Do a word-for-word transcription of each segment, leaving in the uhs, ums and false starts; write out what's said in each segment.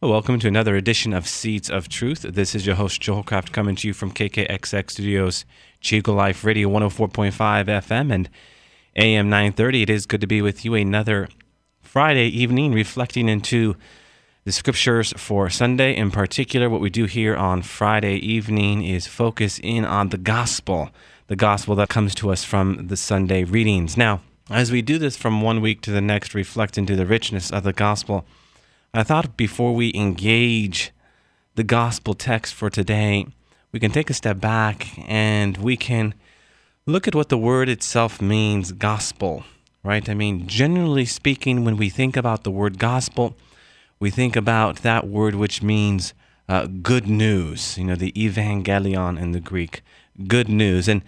Well, welcome to another edition of Seeds of Truth. This is your host, Joe Holcraft, coming to you from K K X X Studios, Chico Life Radio one oh four point five F M and A M nine thirty. It is good to be with you another Friday evening, reflecting into the scriptures for Sunday. In particular, what we do here on Friday evening is focus in on the gospel, the gospel that comes to us from the Sunday readings. Now, as we do this from one week to the next, reflect into the richness of the gospel, I thought before we engage the gospel text for today, we can take a step back and we can look at what the word itself means, gospel, right? I mean, generally speaking, when we think about the word gospel, we think about that word which means uh, good news, you know, the Evangelion in the Greek, good news. And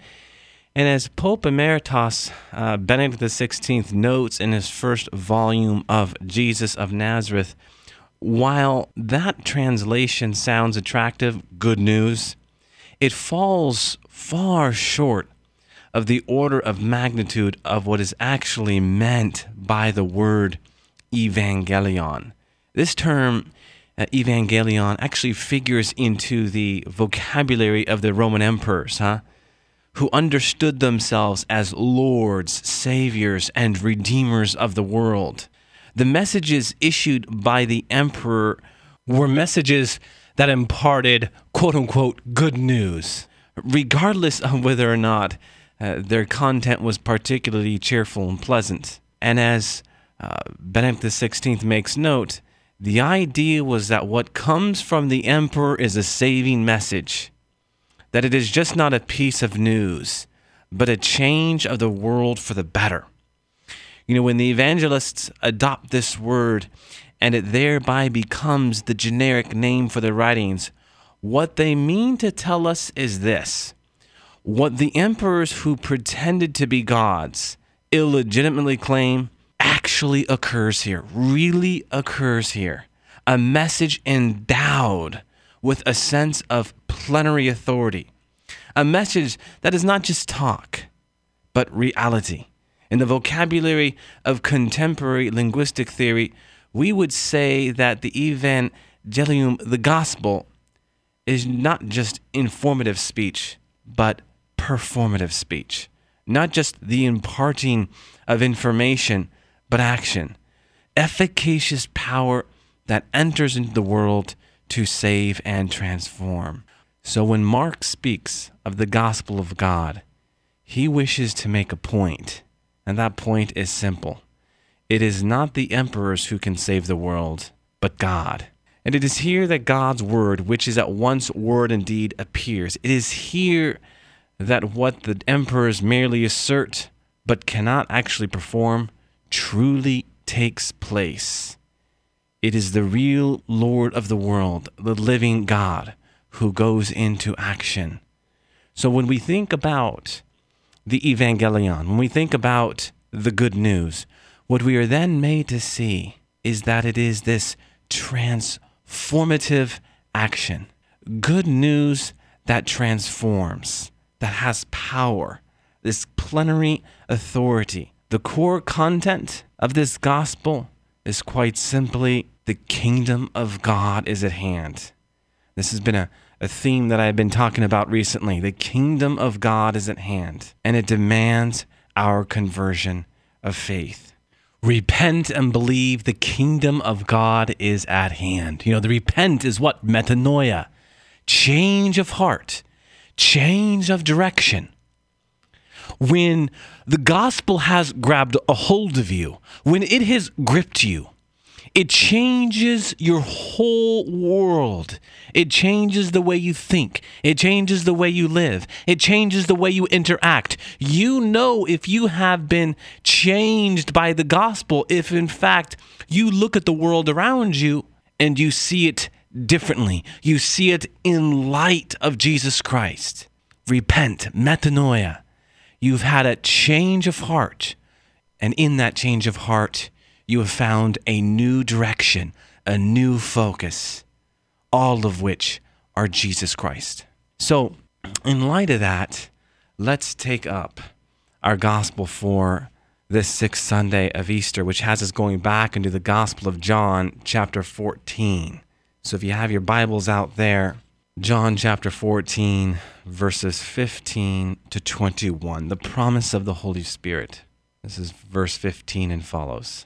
and as Pope Emeritus uh, Benedict the sixteenth notes in his first volume of Jesus of Nazareth, while that translation sounds attractive, good news, it falls far short of the order of magnitude of what is actually meant by the word Evangelion. This term, uh, Evangelion, actually figures into the vocabulary of the Roman emperors, huh? who understood themselves as lords, saviors, and redeemers of the world. The messages issued by the emperor were messages that imparted, quote-unquote, good news, regardless of whether or not uh, their content was particularly cheerful and pleasant. And as uh, Benedict the sixteenth makes note, the idea was that what comes from the emperor is a saving message, that it is just not a piece of news, but a change of the world for the better. You know, when the evangelists adopt this word and it thereby becomes the generic name for their writings, what they mean to tell us is this: what the emperors who pretended to be gods illegitimately claim actually occurs here, really occurs here. A message endowed with a sense of plenary authority, a message that is not just talk, but reality. In the vocabulary of contemporary linguistic theory, we would say that the Evangelium, the gospel, is not just informative speech, but performative speech. Not just the imparting of information, but action. Efficacious power that enters into the world to save and transform. So when Mark speaks of the gospel of God, he wishes to make a point, and that point is simple. It is not the emperors who can save the world, but God. And it is here that God's word, which is at once word and deed, appears. It is here that what the emperors merely assert, but cannot actually perform, truly takes place. It is the real Lord of the world, the living God, who goes into action. So when we think about the Evangelion, when we think about the good news, what we are then made to see is that it is this transformative action. Good news that transforms, that has power, this plenary authority. The core content of this gospel is quite simply the kingdom of God is at hand. This has been a, a theme that I've been talking about recently. The kingdom of God is at hand, and it demands our conversion of faith. Repent and believe the kingdom of God is at hand. You know, the repent is what? Metanoia. Change of heart. Change of direction. When the gospel has grabbed a hold of you, when it has gripped you, it changes your whole world. It changes the way you think. It changes the way you live. It changes the way you interact. You know if you have been changed by the gospel, if in fact you look at the world around you and you see it differently. You see it in light of Jesus Christ. Repent, metanoia. You've had a change of heart. And in that change of heart, you have found a new direction, a new focus, all of which are Jesus Christ. So, in light of that, let's take up our gospel for this sixth Sunday of Easter, which has us going back into the Gospel of John, chapter fourteen. So if you have your Bibles out there, John chapter fourteen, verses fifteen to twenty-one, the promise of the Holy Spirit. This is verse fifteen and follows.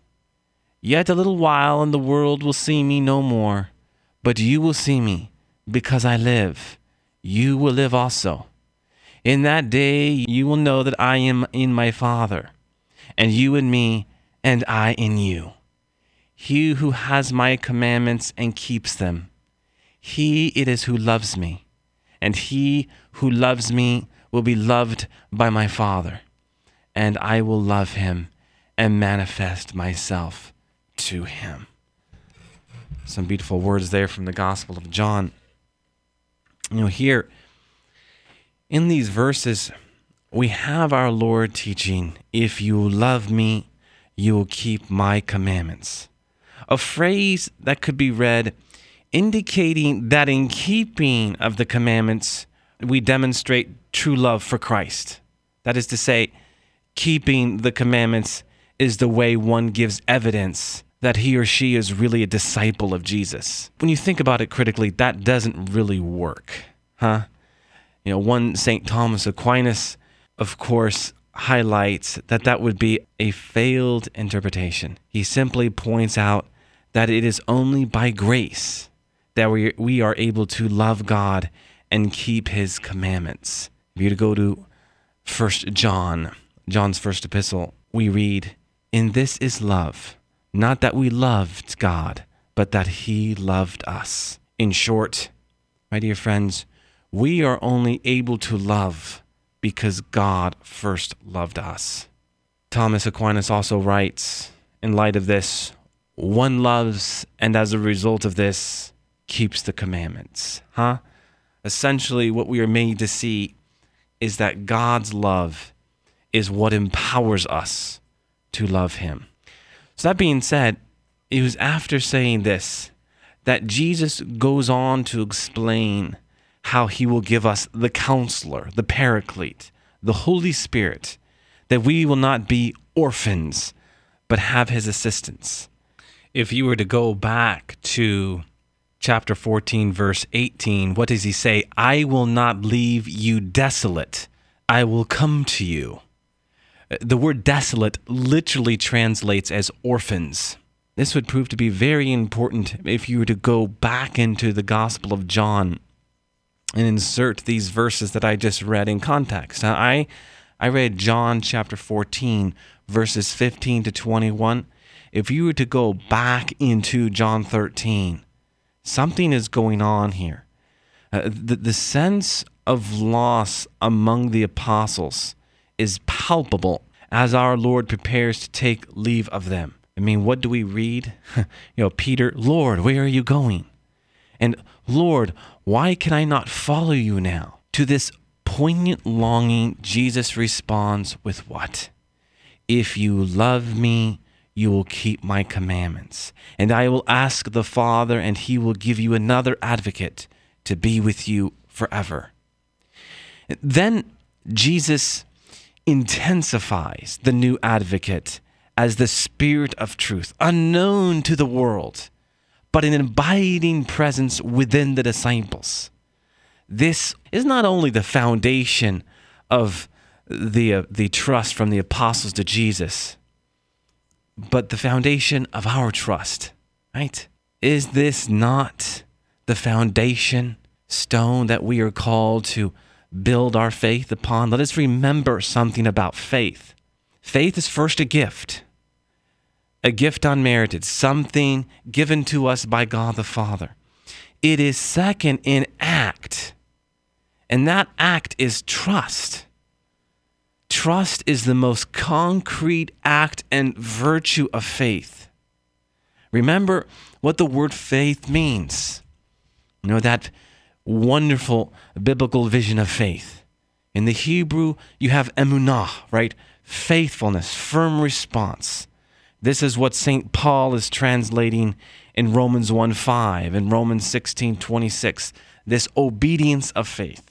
Yet a little while, and the world will see me no more, but you will see me, because I live. You will live also. In that day you will know that I am in my Father, and you in me, and I in you. He who has my commandments and keeps them, he it is who loves me, and he who loves me will be loved by my Father, and I will love him and manifest myself to him. Some beautiful words there from the Gospel of John. You know, here in these verses, we have our Lord teaching, if you love me, you will keep my commandments. A phrase that could be read indicating that in keeping of the commandments, we demonstrate true love for Christ. That is to say, keeping the commandments is the way one gives evidence that he or she is really a disciple of Jesus. When you think about it critically, that doesn't really work, huh? You know, one Saint Thomas Aquinas, of course, highlights that that would be a failed interpretation. He simply points out that it is only by grace that we we are able to love God and keep his commandments. If you to go to First John, John's first epistle, we read, "In this is love, not that we loved God, but that he loved us." In short, my dear friends, we are only able to love because God first loved us. Thomas Aquinas also writes, in light of this, one loves, and as a result of this, keeps the commandments. Huh? Essentially, what we are made to see is that God's love is what empowers us to love him. So that being said, it was after saying this that Jesus goes on to explain how he will give us the counselor, the Paraclete, the Holy Spirit, that we will not be orphans, but have his assistance. If you were to go back to chapter fourteen, verse eighteen, what does he say? I will not leave you desolate. I will come to you. The word desolate literally translates as orphans. This would prove to be very important if you were to go back into the Gospel of John and insert these verses that I just read in context. Now, I I read John chapter fourteen, verses fifteen to twenty-one. If you were to go back into John thirteen, something is going on here. Uh, the, the sense of loss among the apostles is palpable as our Lord prepares to take leave of them. I mean, what do we read? you know, Peter, Lord, where are you going? And Lord, why can I not follow you now? To this poignant longing, Jesus responds with what? If you love me, you will keep my commandments. And I will ask the Father, and he will give you another advocate to be with you forever. Then Jesus intensifies the new advocate as the Spirit of truth, unknown to the world, but an abiding presence within the disciples. This is not only the foundation of the, uh, the trust from the apostles to Jesus, but the foundation of our trust, right? Is this not the foundation stone that we are called to build our faith upon, let us remember something about faith. Faith is first a gift, a gift unmerited, something given to us by God the Father. It is second in act, and that act is trust. Trust is the most concrete act and virtue of faith. Remember what the word faith means. You know, that wonderful biblical vision of faith. In the Hebrew, you have emunah, right? Faithfulness, firm response. This is what Saint Paul is translating in Romans one five, in Romans sixteen twenty-six, this obedience of faith.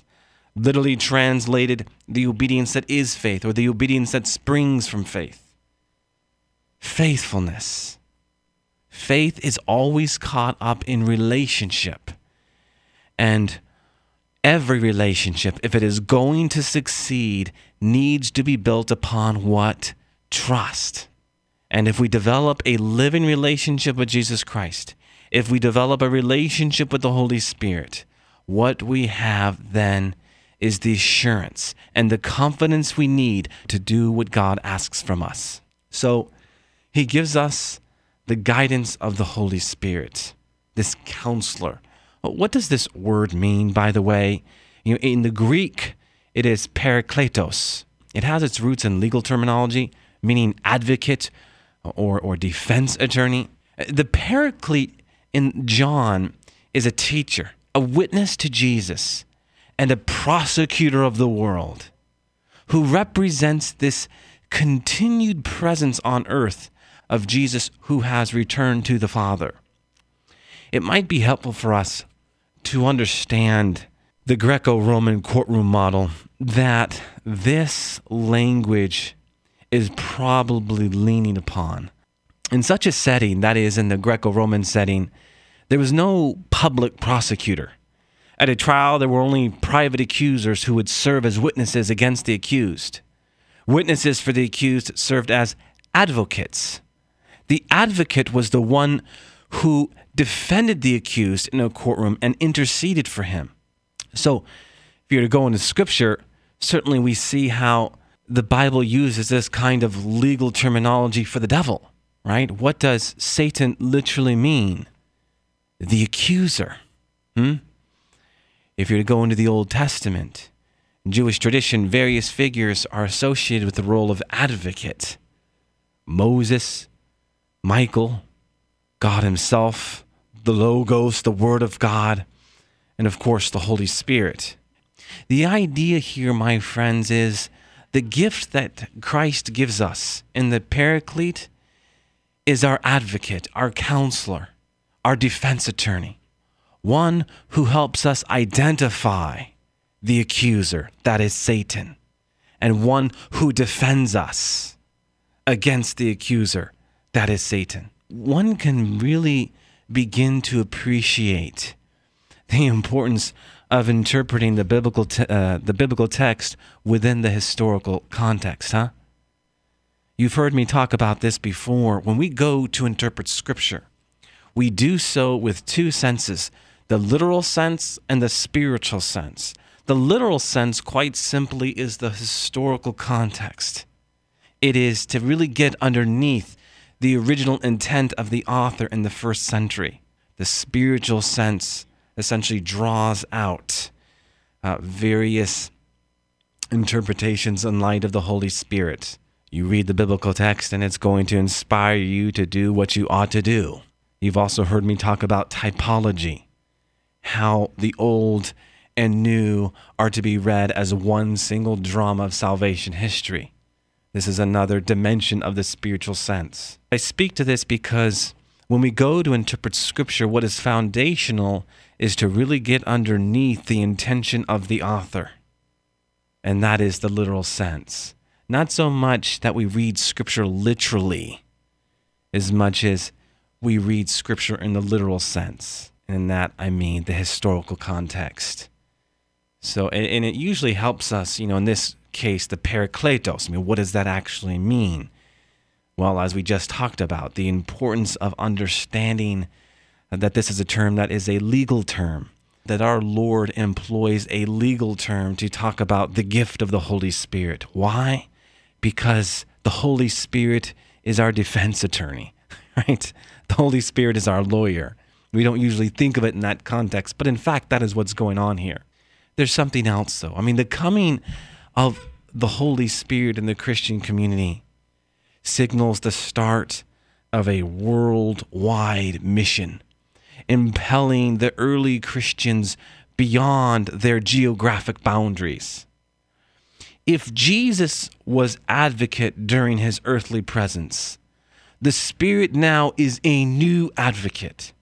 Literally translated, the obedience that is faith, or the obedience that springs from faith. Faithfulness. Faith is always caught up in relationship. And every relationship, if it is going to succeed, needs to be built upon what? Trust. And if we develop a living relationship with Jesus Christ, if we develop a relationship with the Holy Spirit, what we have then is the assurance and the confidence we need to do what God asks from us. So he gives us the guidance of the Holy Spirit, this counselor. What does this word mean, by the way? You know, in the Greek, it is perikletos. It has its roots in legal terminology, meaning advocate or, or defense attorney. The paraclete in John is a teacher, a witness to Jesus, and a prosecutor of the world, who represents this continued presence on earth of Jesus who has returned to the Father. It might be helpful for us to understand the Greco-Roman courtroom model, that this language is probably leaning upon. In such a setting, that is, in the Greco-Roman setting, there was no public prosecutor. At a trial, there were only private accusers who would serve as witnesses against the accused. Witnesses for the accused served as advocates. The advocate was the one who defended the accused in a courtroom and interceded for him. So, if you were to go into Scripture, certainly we see how the Bible uses this kind of legal terminology for the devil, right? What does Satan literally mean? The accuser. Hmm? If you're to go into the Old Testament, in Jewish tradition, various figures are associated with the role of advocate. Moses, Michael, God himself, the Logos, the Word of God, and of course the Holy Spirit. The idea here, my friends, is the gift that Christ gives us in the Paraclete is our advocate, our counselor, our defense attorney. One who helps us identify the accuser, that is Satan, and one who defends us against the accuser, that is Satan. One can really begin to appreciate the importance of interpreting the biblical te- uh, the biblical text within the historical context, huh? You've heard me talk about this before. When we go to interpret Scripture, we do so with two senses: the literal sense and the spiritual sense. The literal sense, quite simply, is the historical context. It is to really get underneath the original intent of the author in the first century. The spiritual sense essentially draws out uh, various interpretations in light of the Holy Spirit. You read the biblical text and it's going to inspire you to do what you ought to do. You've also heard me talk about typology, how the old and new are to be read as one single drama of salvation history. This is another dimension of the spiritual sense. I speak to this because when we go to interpret Scripture, what is foundational is to really get underneath the intention of the author, and that is the literal sense. Not so much that we read Scripture literally, as much as we read Scripture in the literal sense. And in that, I mean the historical context. So, and, and it usually helps us, you know, in this case, the perikletos. I mean, what does that actually mean? Well, as we just talked about, the importance of understanding that this is a term that is a legal term, that our Lord employs a legal term to talk about the gift of the Holy Spirit. Why? Because the Holy Spirit is our defense attorney, right? The Holy Spirit is our lawyer. We don't usually think of it in that context, but in fact, that is what's going on here. There's something else, though. I mean, the coming of the Holy Spirit in the Christian community signals the start of a worldwide mission, impelling the early Christians beyond their geographic boundaries. If Jesus was advocate during his earthly presence, the Spirit now is a new advocate.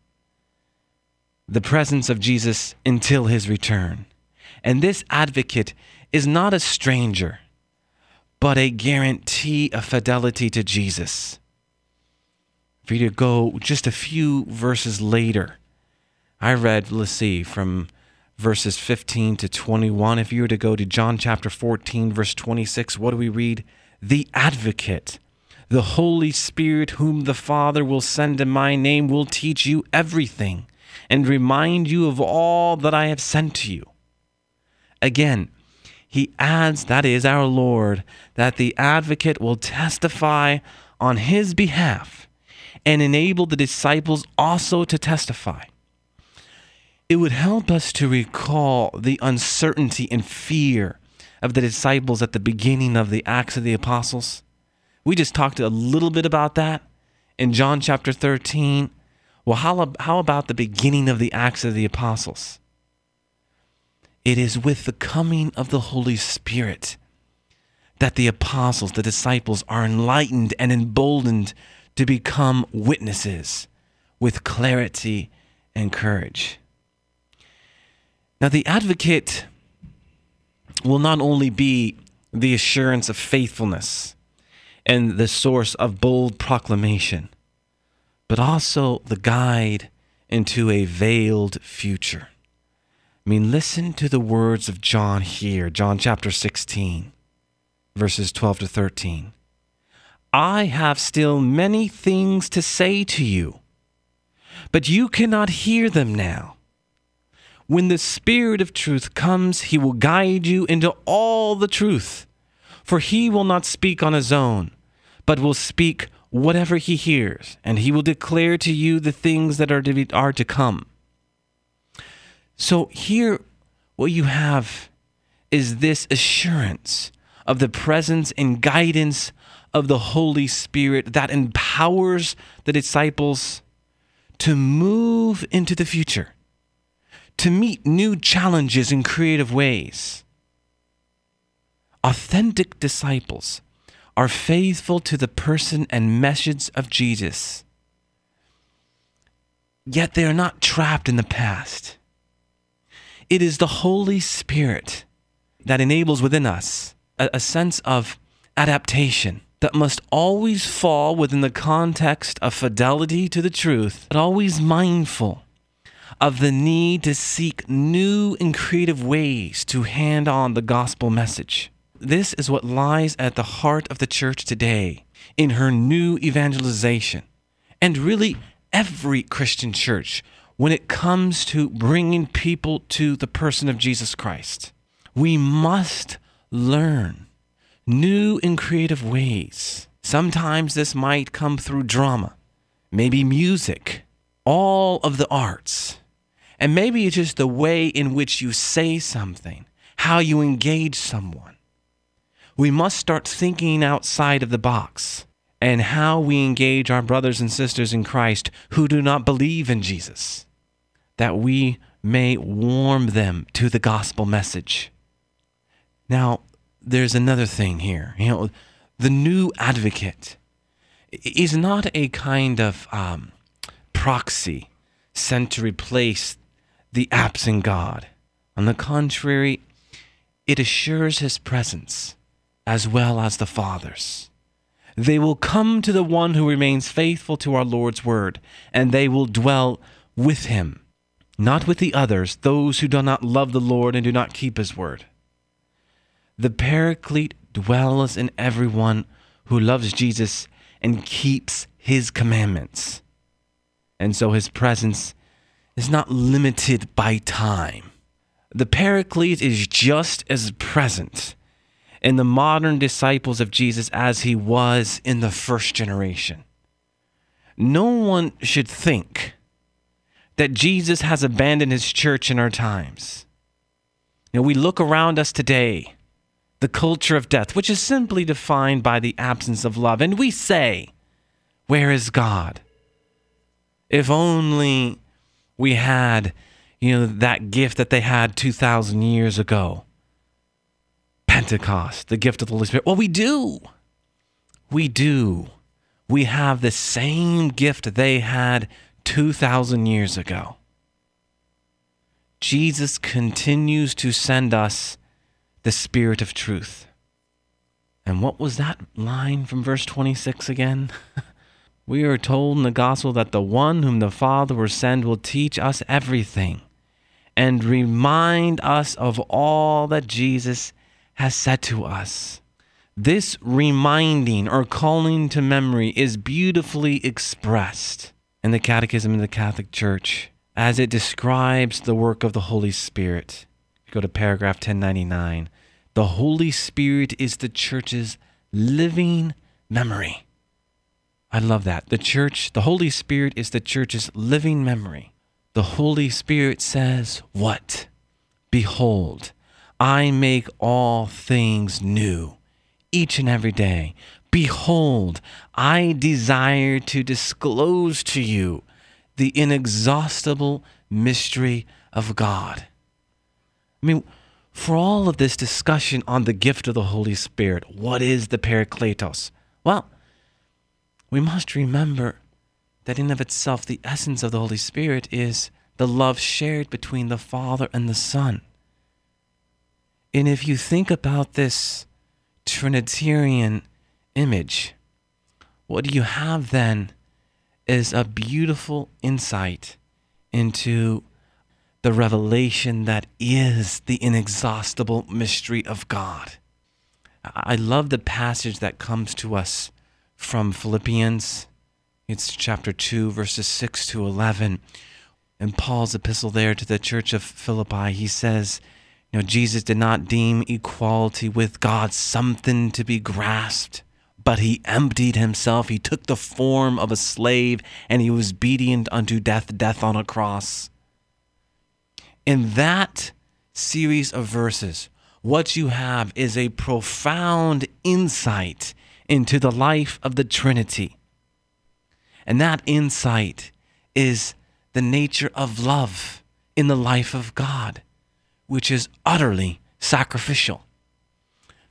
The presence of Jesus until his return. And this advocate is not a stranger, but a guarantee of fidelity to Jesus. For you to go just a few verses later, I read, let's see, from verses fifteen to twenty-one. If you were to go to John chapter fourteen, verse twenty-six, what do we read? The advocate, the Holy Spirit, whom the Father will send in my name, will teach you everything and remind you of all that I have sent to you. Again, he adds, that is our Lord, that the advocate will testify on his behalf and enable the disciples also to testify. It would help us to recall the uncertainty and fear of the disciples at the beginning of the Acts of the Apostles. We just talked a little bit about that in John chapter thirteen. Well, how, how about the beginning of the Acts of the Apostles? It is with the coming of the Holy Spirit that the apostles, the disciples, are enlightened and emboldened to become witnesses with clarity and courage. Now, the advocate will not only be the assurance of faithfulness and the source of bold proclamation, but also the guide into a veiled future. I mean, listen to the words of John here, John chapter sixteen, verses twelve to thirteen. I have still many things to say to you, but you cannot hear them now. When the Spirit of truth comes, he will guide you into all the truth, for he will not speak on his own, but will speak whatever he hears, and he will declare to you the things that are to be, are to come. So here, what you have is this assurance of the presence and guidance of the Holy Spirit that empowers the disciples to move into the future, to meet new challenges in creative ways. Authentic disciples are faithful to the person and message of Jesus, yet they are not trapped in the past. It is the Holy Spirit that enables within us a, a sense of adaptation that must always fall within the context of fidelity to the truth, but always mindful of the need to seek new and creative ways to hand on the gospel message. This is what lies at the heart of the church today in her new evangelization, and really every Christian church when it comes to bringing people to the person of Jesus Christ. We must learn new and creative ways. Sometimes this might come through drama, maybe music, all of the arts. And maybe it's just the way in which you say something, how you engage someone. We must start thinking outside of the box and how we engage our brothers and sisters in Christ who do not believe in Jesus, that we may warm them to the gospel message. Now, there's another thing here. You know, the new advocate is not a kind of um, proxy sent to replace the absent God. On the contrary, it assures his presence as well as the Father's. They will come to the one who remains faithful to our Lord's word, and they will dwell with him, not with the others, those who do not love the Lord and do not keep his word. The Paraclete dwells in everyone who loves Jesus and keeps his commandments. And so his presence is not limited by time. The Paraclete is just as present in the modern disciples of Jesus as he was in the first generation. No one should think that Jesus has abandoned his church in our times. You know, we look around us today, the culture of death, which is simply defined by the absence of love, and we say, where is God? If only we had, you know, that gift that they had two thousand years ago. Pentecost, the gift of the Holy Spirit. Well, we do. We do. We have the same gift they had two thousand years ago. Jesus continues to send us the Spirit of truth. And what was that line from verse twenty-six again? We are told in the gospel that the one whom the Father will send will teach us everything and remind us of all that Jesus has said to us. This reminding or calling to memory is beautifully expressed in the Catechism of the Catholic Church as it describes the work of the Holy Spirit. Go to paragraph ten ninety-nine. The Holy Spirit is the Church's living memory. I love that. The church, the Holy Spirit is the church's living memory. The Holy Spirit says what? Behold, I make all things new, each and every day. Behold, I desire to disclose to you the inexhaustible mystery of God. I mean, for all of this discussion on the gift of the Holy Spirit, what is the perikletos? Well, we must remember that in of itself, the essence of the Holy Spirit is the love shared between the Father and the Son. And if you think about this Trinitarian image, what you have then is a beautiful insight into the revelation that is the inexhaustible mystery of God. I love the passage that comes to us from Philippians, it's chapter two, verses six to eleven. In Paul's epistle there to the church of Philippi, he says, you know, Jesus did not deem equality with God something to be grasped, but he emptied himself. He took the form of a slave, and he was obedient unto death, death on a cross. In that series of verses, what you have is a profound insight into the life of the Trinity. And that insight is the nature of love in the life of God, which is utterly sacrificial.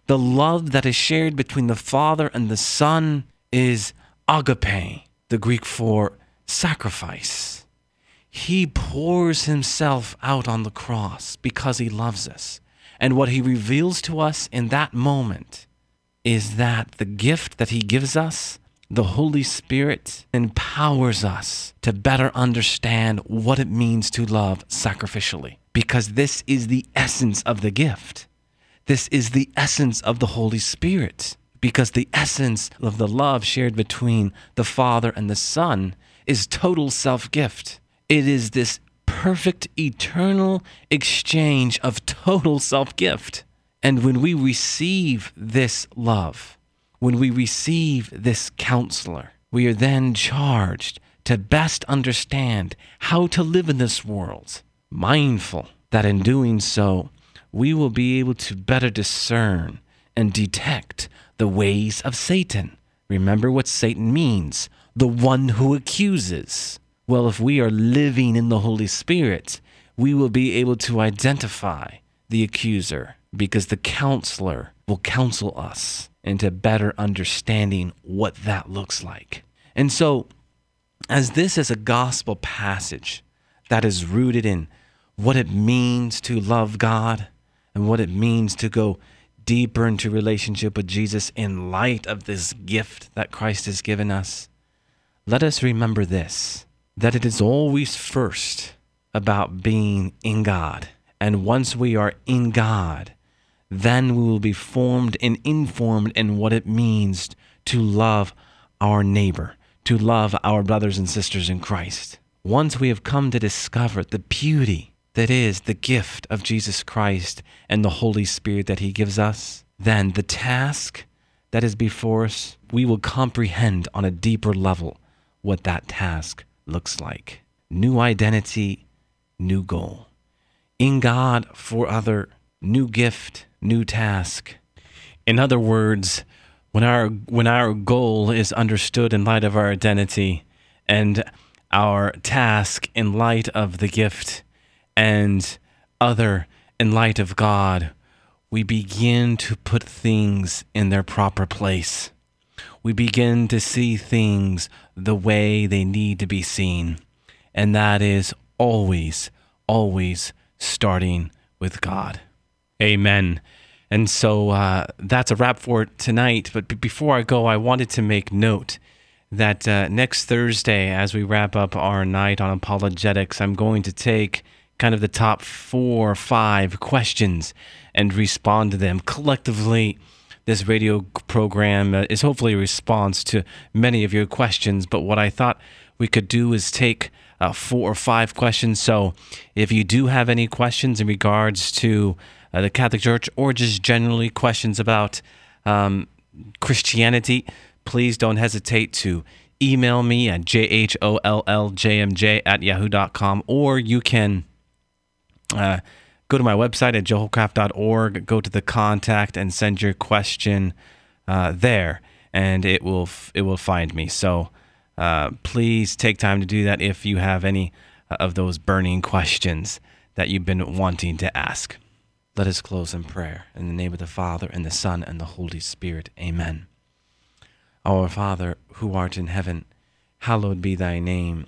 The love that is shared between the Father and the Son is agape, the Greek for sacrifice. He pours himself out on the cross because he loves us. And what he reveals to us in that moment is that the gift that he gives us, the Holy Spirit, empowers us to better understand what it means to love sacrificially. Because this is the essence of the gift. This is the essence of the Holy Spirit. Because the essence of the love shared between the Father and the Son is total self-gift. It is this perfect, eternal exchange of total self-gift. And when we receive this love, when we receive this counselor, we are then charged to best understand how to live in this world, mindful that in doing so, we will be able to better discern and detect the ways of Satan. Remember what Satan means, the one who accuses. Well, if we are living in the Holy Spirit, we will be able to identify the accuser, because the counselor will counsel us into better understanding what that looks like. And so, as this is a gospel passage that is rooted in what it means to love God and what it means to go deeper into relationship with Jesus in light of this gift that Christ has given us, let us remember this, that it is always first about being in God. And once we are in God, then we will be formed and informed in what it means to love our neighbor, to love our brothers and sisters in Christ. once we have come to discover the beauty that is the gift of Jesus Christ and the Holy Spirit that he gives us, then the task that is before us, we will comprehend on a deeper level what that task looks like. New identity, new goal. In God, for other, new gift, new task. In other words, when our when our goal is understood in light of our identity and our task in light of the gift and other in light of God, we begin to put things in their proper place. We begin to see things the way they need to be seen. And that is always, always starting with God. Amen. And so uh, that's a wrap for tonight. But b- before I go, I wanted to make note that uh, next Thursday, as we wrap up our night on apologetics, I'm going to take kind of the top four or five questions and respond to them. Collectively, this radio program is hopefully a response to many of your questions, but what I thought we could do is take uh, four or five questions. So if you do have any questions in regards to uh, the Catholic Church, or just generally questions about um, Christianity, please don't hesitate to email me at jholljmj at yahoo dot com, or you can uh, go to my website at joe holcraft dot org, go to the contact and send your question uh, there, and it will f- it will find me. So uh, please take time to do that if you have any of those burning questions that you've been wanting to ask. Let us close in prayer. In the name of the Father, and the Son, and the Holy Spirit. Amen. Our Father, who art in heaven, hallowed be thy name.